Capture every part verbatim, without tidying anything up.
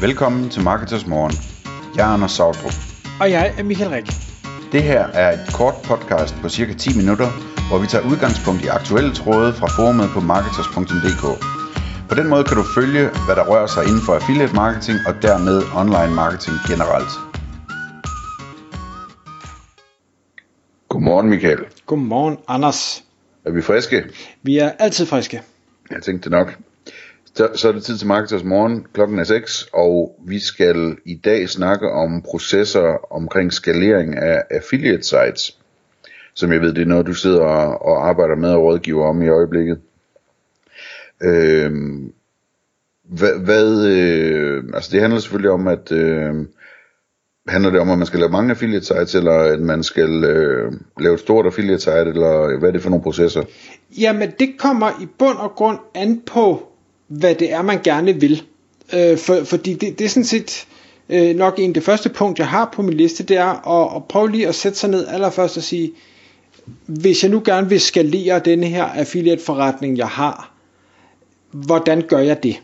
Velkommen til Marketers Morgen. Jeg er Anders Saurdrup. Og jeg er Michael Rik. Det her er et kort podcast på cirka ti minutter, hvor vi tager udgangspunkt i aktuelle tråde fra forumet på marketers punktum d k. På den måde kan du følge, hvad der rører sig inden for affiliate marketing og dermed online marketing generelt. Godmorgen, Michael. Godmorgen, Anders. Er vi friske? Vi er altid friske. Jeg tænkte nok. Så er det tid til Marketers Morgen, klokken er seks, og vi skal i dag snakke om processer omkring skalering af affiliate sites, som jeg ved, det er noget, du sidder og arbejder med og rådgiver om i øjeblikket. Øhm, hvad, hvad øh, altså det handler selvfølgelig om, at øh, handler det om, at man skal lave mange affiliate sites, eller at man skal øh, lave et stort affiliate site, eller hvad er det for nogle processer? Jamen det kommer i bund og grund an på, hvad det er, man gerne vil. Øh, for, fordi det, det er sådan set øh, nok en af det første punkt, jeg har på min liste, det er at, at prøve lige at sætte sig ned allerførst og sige, hvis jeg nu gerne vil skalere denne her affiliate forretning, jeg har, hvordan gør jeg det?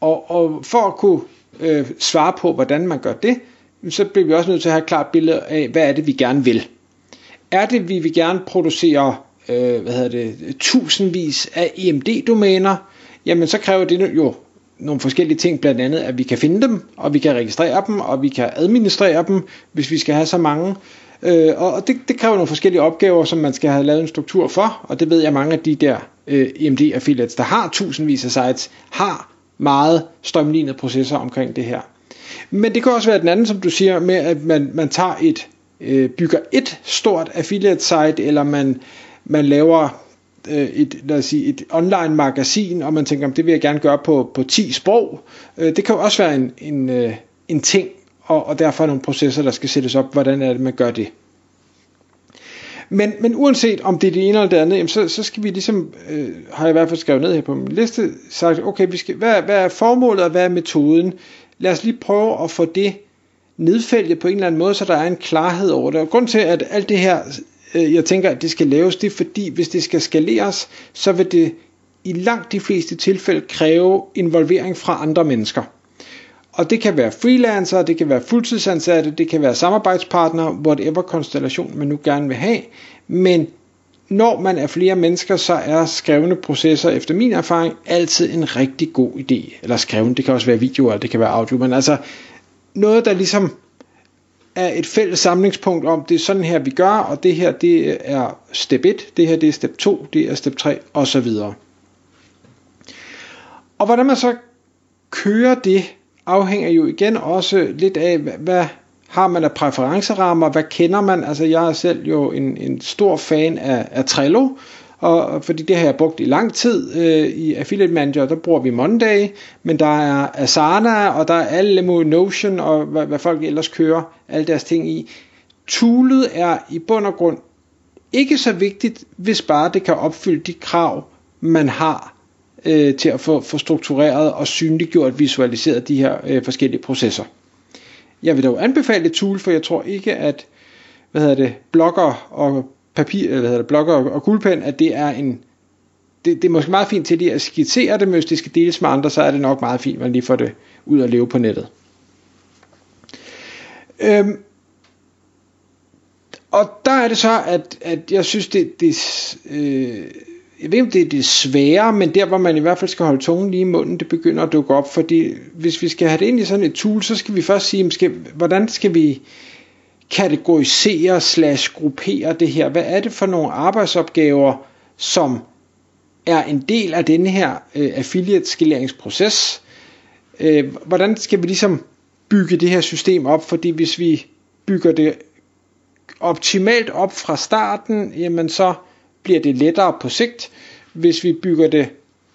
Og, og for at kunne øh, svare på, hvordan man gør det, så bliver vi også nødt til at have et klart billede af, hvad er det, vi gerne vil. Er det, vi vil gerne producere øh, hvad hedder det, tusindvis af E M D-domæner, jamen så kræver det jo nogle forskellige ting, blandt andet at vi kan finde dem, og vi kan registrere dem, og vi kan administrere dem, hvis vi skal have så mange. Øh, og det, det kræver nogle forskellige opgaver, som man skal have lavet en struktur for, og det ved jeg, mange af de der øh, E M D-affiliates, der har tusindvis af sites, har meget strømlignede processer omkring det her. Men det kan også være den anden, som du siger, med at man, man tager et, øh, bygger et stort affiliate-site, eller man, man laver et, lad os sige, et online magasin, og man tænker, om det vil jeg gerne gøre på, på ti sprog. Det kan jo også være en, en, en ting, og, og derfor er nogle processer, der skal sættes op, hvordan er det, man gør det. Men, men uanset om det er det ene eller det andet, så, så skal vi ligesom, øh, har jeg i hvert fald skrevet ned her på min liste, sagt, okay, vi skal, hvad, hvad er formålet, og hvad er metoden? Lad os lige prøve at få det nedfældet på en eller anden måde, så der er en klarhed over det. Og grund til, at alt det her, jeg tænker, at det skal laves, det er fordi, hvis det skal skaleres, så vil det i langt de fleste tilfælde kræve involvering fra andre mennesker. Og det kan være freelancere, det kan være fuldtidsansatte, det kan være samarbejdspartnere, whatever konstellation man nu gerne vil have. Men når man er flere mennesker, så er skrevne processer, efter min erfaring, altid en rigtig god idé. Eller skrevne, det kan også være videoer, det kan være audio, men altså noget, der ligesom er et fælles samlingspunkt om, det er sådan her, vi gør, og det her, det er step et, det her, det er step to, det er step tre, og så videre. Og hvordan man så kører det, afhænger jo igen også lidt af, hvad har man af præferencerammer, hvad kender man? Altså, jeg er selv jo en, en stor fan af, af Trello, og fordi det har jeg brugt i lang tid øh, i Affiliate Manager, der bruger vi Monday, men der er Asana, og der er alle mulige Notion, og hvad, hvad folk ellers kører, alle deres ting i. Toolet er i bund og grund ikke så vigtigt, hvis bare det kan opfylde de krav, man har øh, til at få, få struktureret og synliggjort, visualiseret de her øh, forskellige processer. Jeg vil dog anbefale et tool, for jeg tror ikke, at hvad hedder det, blogger og papir, eller hvad hedder det, blokker og, og guldpen, at det er en, det, det er måske meget fint til lige at skitsere det, men hvis det skal deles med andre, så er det nok meget fint, man lige får det ud at leve på nettet. Øhm, og der er det så, at, at jeg synes, det, det øh, jeg ved ikke, det er det svære, men der, hvor man i hvert fald skal holde tungen lige i munden, det begynder at dukke op, fordi hvis vi skal have det ind i sådan et tool, så skal vi først sige, skal, hvordan skal vi kategorisere slash gruppere det her. Hvad er det for nogle arbejdsopgaver, som er en del af denne her øh, affiliate-skaleringsproces? Øh, hvordan skal vi ligesom bygge det her system op? Fordi hvis vi bygger det optimalt op fra starten, jamen så bliver det lettere på sigt. Hvis vi bygger det,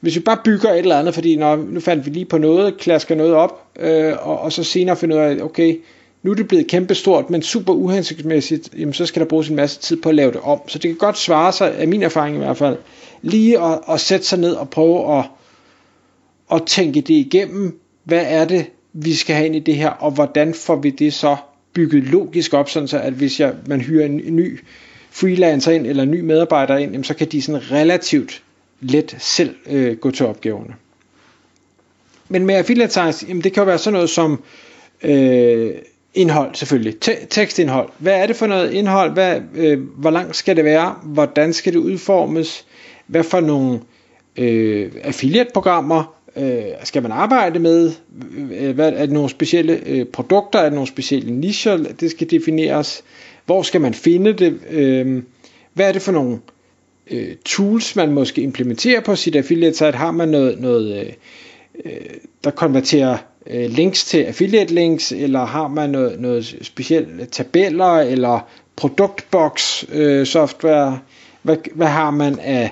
hvis vi bare bygger et eller andet, fordi når, nu fandt vi lige på noget, klasker noget op, øh, og, og så senere finder ud af, okay, nu er det blevet kæmpestort, men super uhensigtsmæssigt, jamen så skal der bruges en masse tid på at lave det om. Så det kan godt svare sig, af min erfaring i hvert fald, lige at, at sætte sig ned og prøve at, at tænke det igennem. Hvad er det, vi skal have ind i det her, og hvordan får vi det så bygget logisk op, sådan så at hvis jeg, man hyrer en, en ny freelancer ind, eller en ny medarbejder ind, jamen så kan de sådan relativt let selv øh, gå til opgaverne. Men med affiliate sites, jamen det kan jo være sådan noget som øh, indhold selvfølgelig, Te- tekstindhold. Hvad er det for noget indhold? Hvad, øh, hvor langt skal det være? Hvordan skal det udformes? Hvad for nogle øh, affiliate-programmer øh, skal man arbejde med? Hvad, er det nogle specielle øh, produkter? Er det nogle specielle nicher? Det skal defineres. Hvor skal man finde det? Øh, hvad er det for nogle øh, tools, man måske implementerer på sit affiliate site? Har man noget... noget øh, der konverterer øh, links til affiliate links, eller har man noget, noget specielt tabeller eller produktbox øh, software, hvad, hvad har man af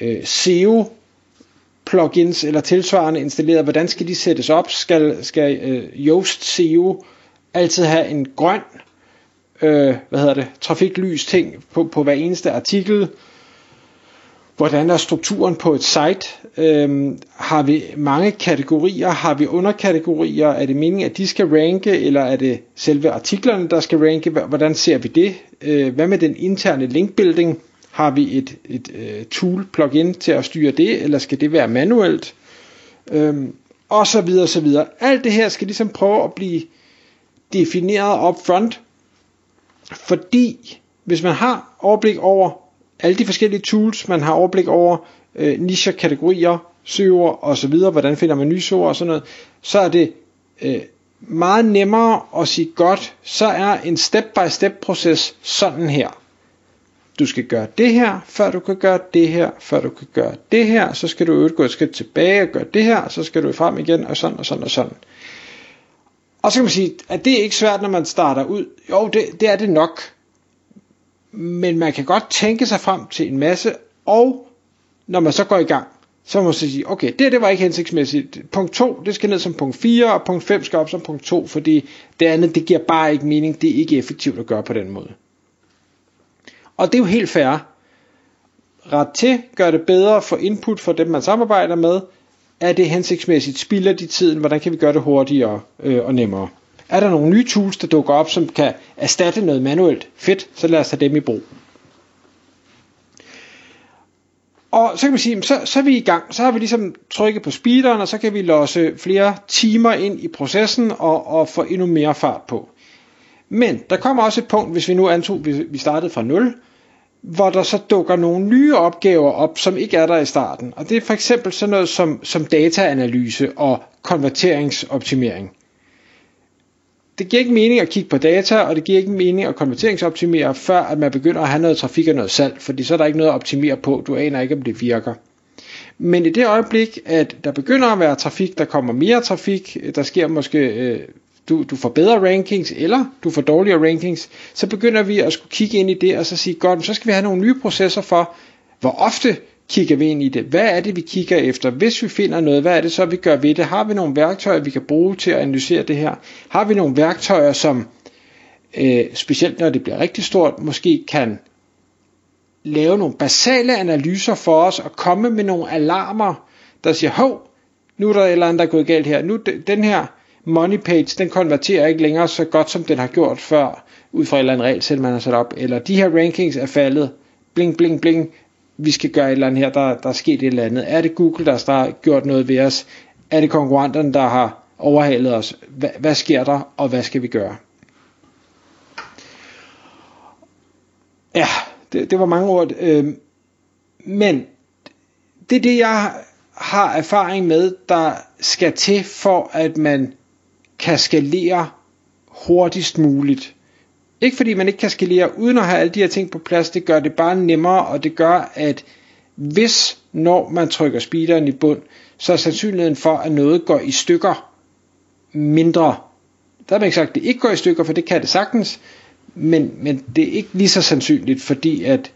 øh, S E O plugins eller tilsvarende installeret, hvordan skal de sættes op, skal, skal øh, Yoast S E O altid have en grøn øh, hvad hedder det, trafiklys ting på, på hver eneste artikel. Hvordan er strukturen på et site? Øhm, har vi mange kategorier? Har vi underkategorier? Er det meningen, at de skal ranke, eller er det selve artiklerne, der skal ranke? Hvordan ser vi det? Øh, hvad med den interne linkbuilding? Har vi et, et uh, tool, plugin til at styre det, eller skal det være manuelt? Øhm, og så videre, så videre. Alt det her skal ligesom prøve at blive defineret up front, fordi hvis man har overblik over alle de forskellige tools, man har overblik over, øh, nicher, kategorier, søger osv., hvordan finder man nye søger og sådan noget, så er det øh, meget nemmere at sige godt, så er en step-by-step proces sådan her. Du skal gøre det her, før du kan gøre det her, før du kan gøre det her, så skal du gå et skridt tilbage og gøre det her, så skal du frem igen og sådan og sådan og sådan. Og så kan man sige, at det er ikke svært, når man starter ud. Jo, det, det er det nok. Men man kan godt tænke sig frem til en masse, og når man så går i gang, så må man sige, okay, det det var ikke hensigtsmæssigt. Punkt to, det skal ned som punkt fire, og punkt fem skal op som punkt to, fordi det andet, det giver bare ikke mening, det er ikke effektivt at gøre på den måde. Og det er jo helt fair. Ret til, gør det bedre, få input fra dem, man samarbejder med. Er det hensigtsmæssigt? Spilder de tiden? Hvordan kan vi gøre det hurtigere øh, og nemmere? Er der nogle nye tools, der dukker op, som kan erstatte noget manuelt? Fedt, så lad os tage dem i brug. Og så kan man sige, så, så er vi i gang. Så har vi ligesom trykket på speederen, og så kan vi losse flere timer ind i processen og, og få endnu mere fart på. Men der kommer også et punkt, hvis vi nu antog, vi startede fra nul, hvor der så dukker nogle nye opgaver op, som ikke er der i starten. Og det er for eksempel sådan noget som, som dataanalyse og konverteringsoptimering. Det giver ikke mening at kigge på data, og det giver ikke mening at konverteringsoptimere, før at man begynder at have noget trafik og noget salg, fordi så er der ikke noget at optimere på, du aner ikke om det virker. Men i det øjeblik, at der begynder at være trafik, der kommer mere trafik, der sker måske, øh, du, du får bedre rankings, eller du får dårligere rankings, så begynder vi at skulle kigge ind i det, og så sige, godt, så skal vi have nogle nye processer for, hvor ofte kigger vi ind i det, hvad er det vi kigger efter, hvis vi finder noget, hvad er det så vi gør ved det, har vi nogle værktøjer vi kan bruge til at analysere det her, har vi nogle værktøjer som øh, specielt når det bliver rigtig stort, måske kan lave nogle basale analyser for os og komme med nogle alarmer, der siger, hov, nu er der et eller andet der er gået galt her, nu den her money page, den konverterer ikke længere så godt som den har gjort før, ud fra et eller andet regelsæt man har sat op, eller de her rankings er faldet, bling bling bling, vi skal gøre et eller andet her, der, der er sket et eller andet. Er det Google, der har gjort noget ved os? Er det konkurrenterne, der har overhalet os? Hva, hvad sker der, og hvad skal vi gøre? Ja, det, det var mange ord. Øh, men det er det, jeg har erfaring med, der skal til for, at man kan skalere hurtigst muligt. Ikke fordi man ikke kan skalere uden at have alle de her ting på plads, det gør det bare nemmere, og det gør, at hvis, når man trykker speederen i bund, så er sandsynligheden for, at noget går i stykker mindre. Der har man ikke sagt, at det ikke går i stykker, for det kan det sagtens, men, men det er ikke lige så sandsynligt, fordi at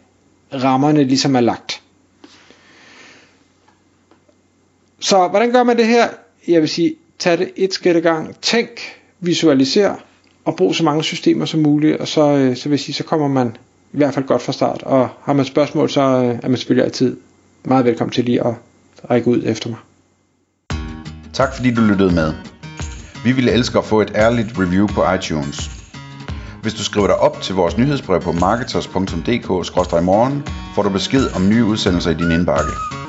rammerne ligesom er lagt. Så hvordan gør man det her? Jeg vil sige, tag det et skridt ad gangen. Tænk, visualiser, og brug så mange systemer som muligt, og så, så vil jeg sige, så kommer man i hvert fald godt fra start, og har man spørgsmål, så er man selvfølgelig altid meget velkommen til lige at række ud efter mig. Tak fordi du lyttede med. Vi ville elske at få et ærligt review på iTunes. Hvis du skriver dig op til vores nyhedsbrev på marketers punktum d k skråstreg morgen, får du besked om nye udsendelser i din indbakke.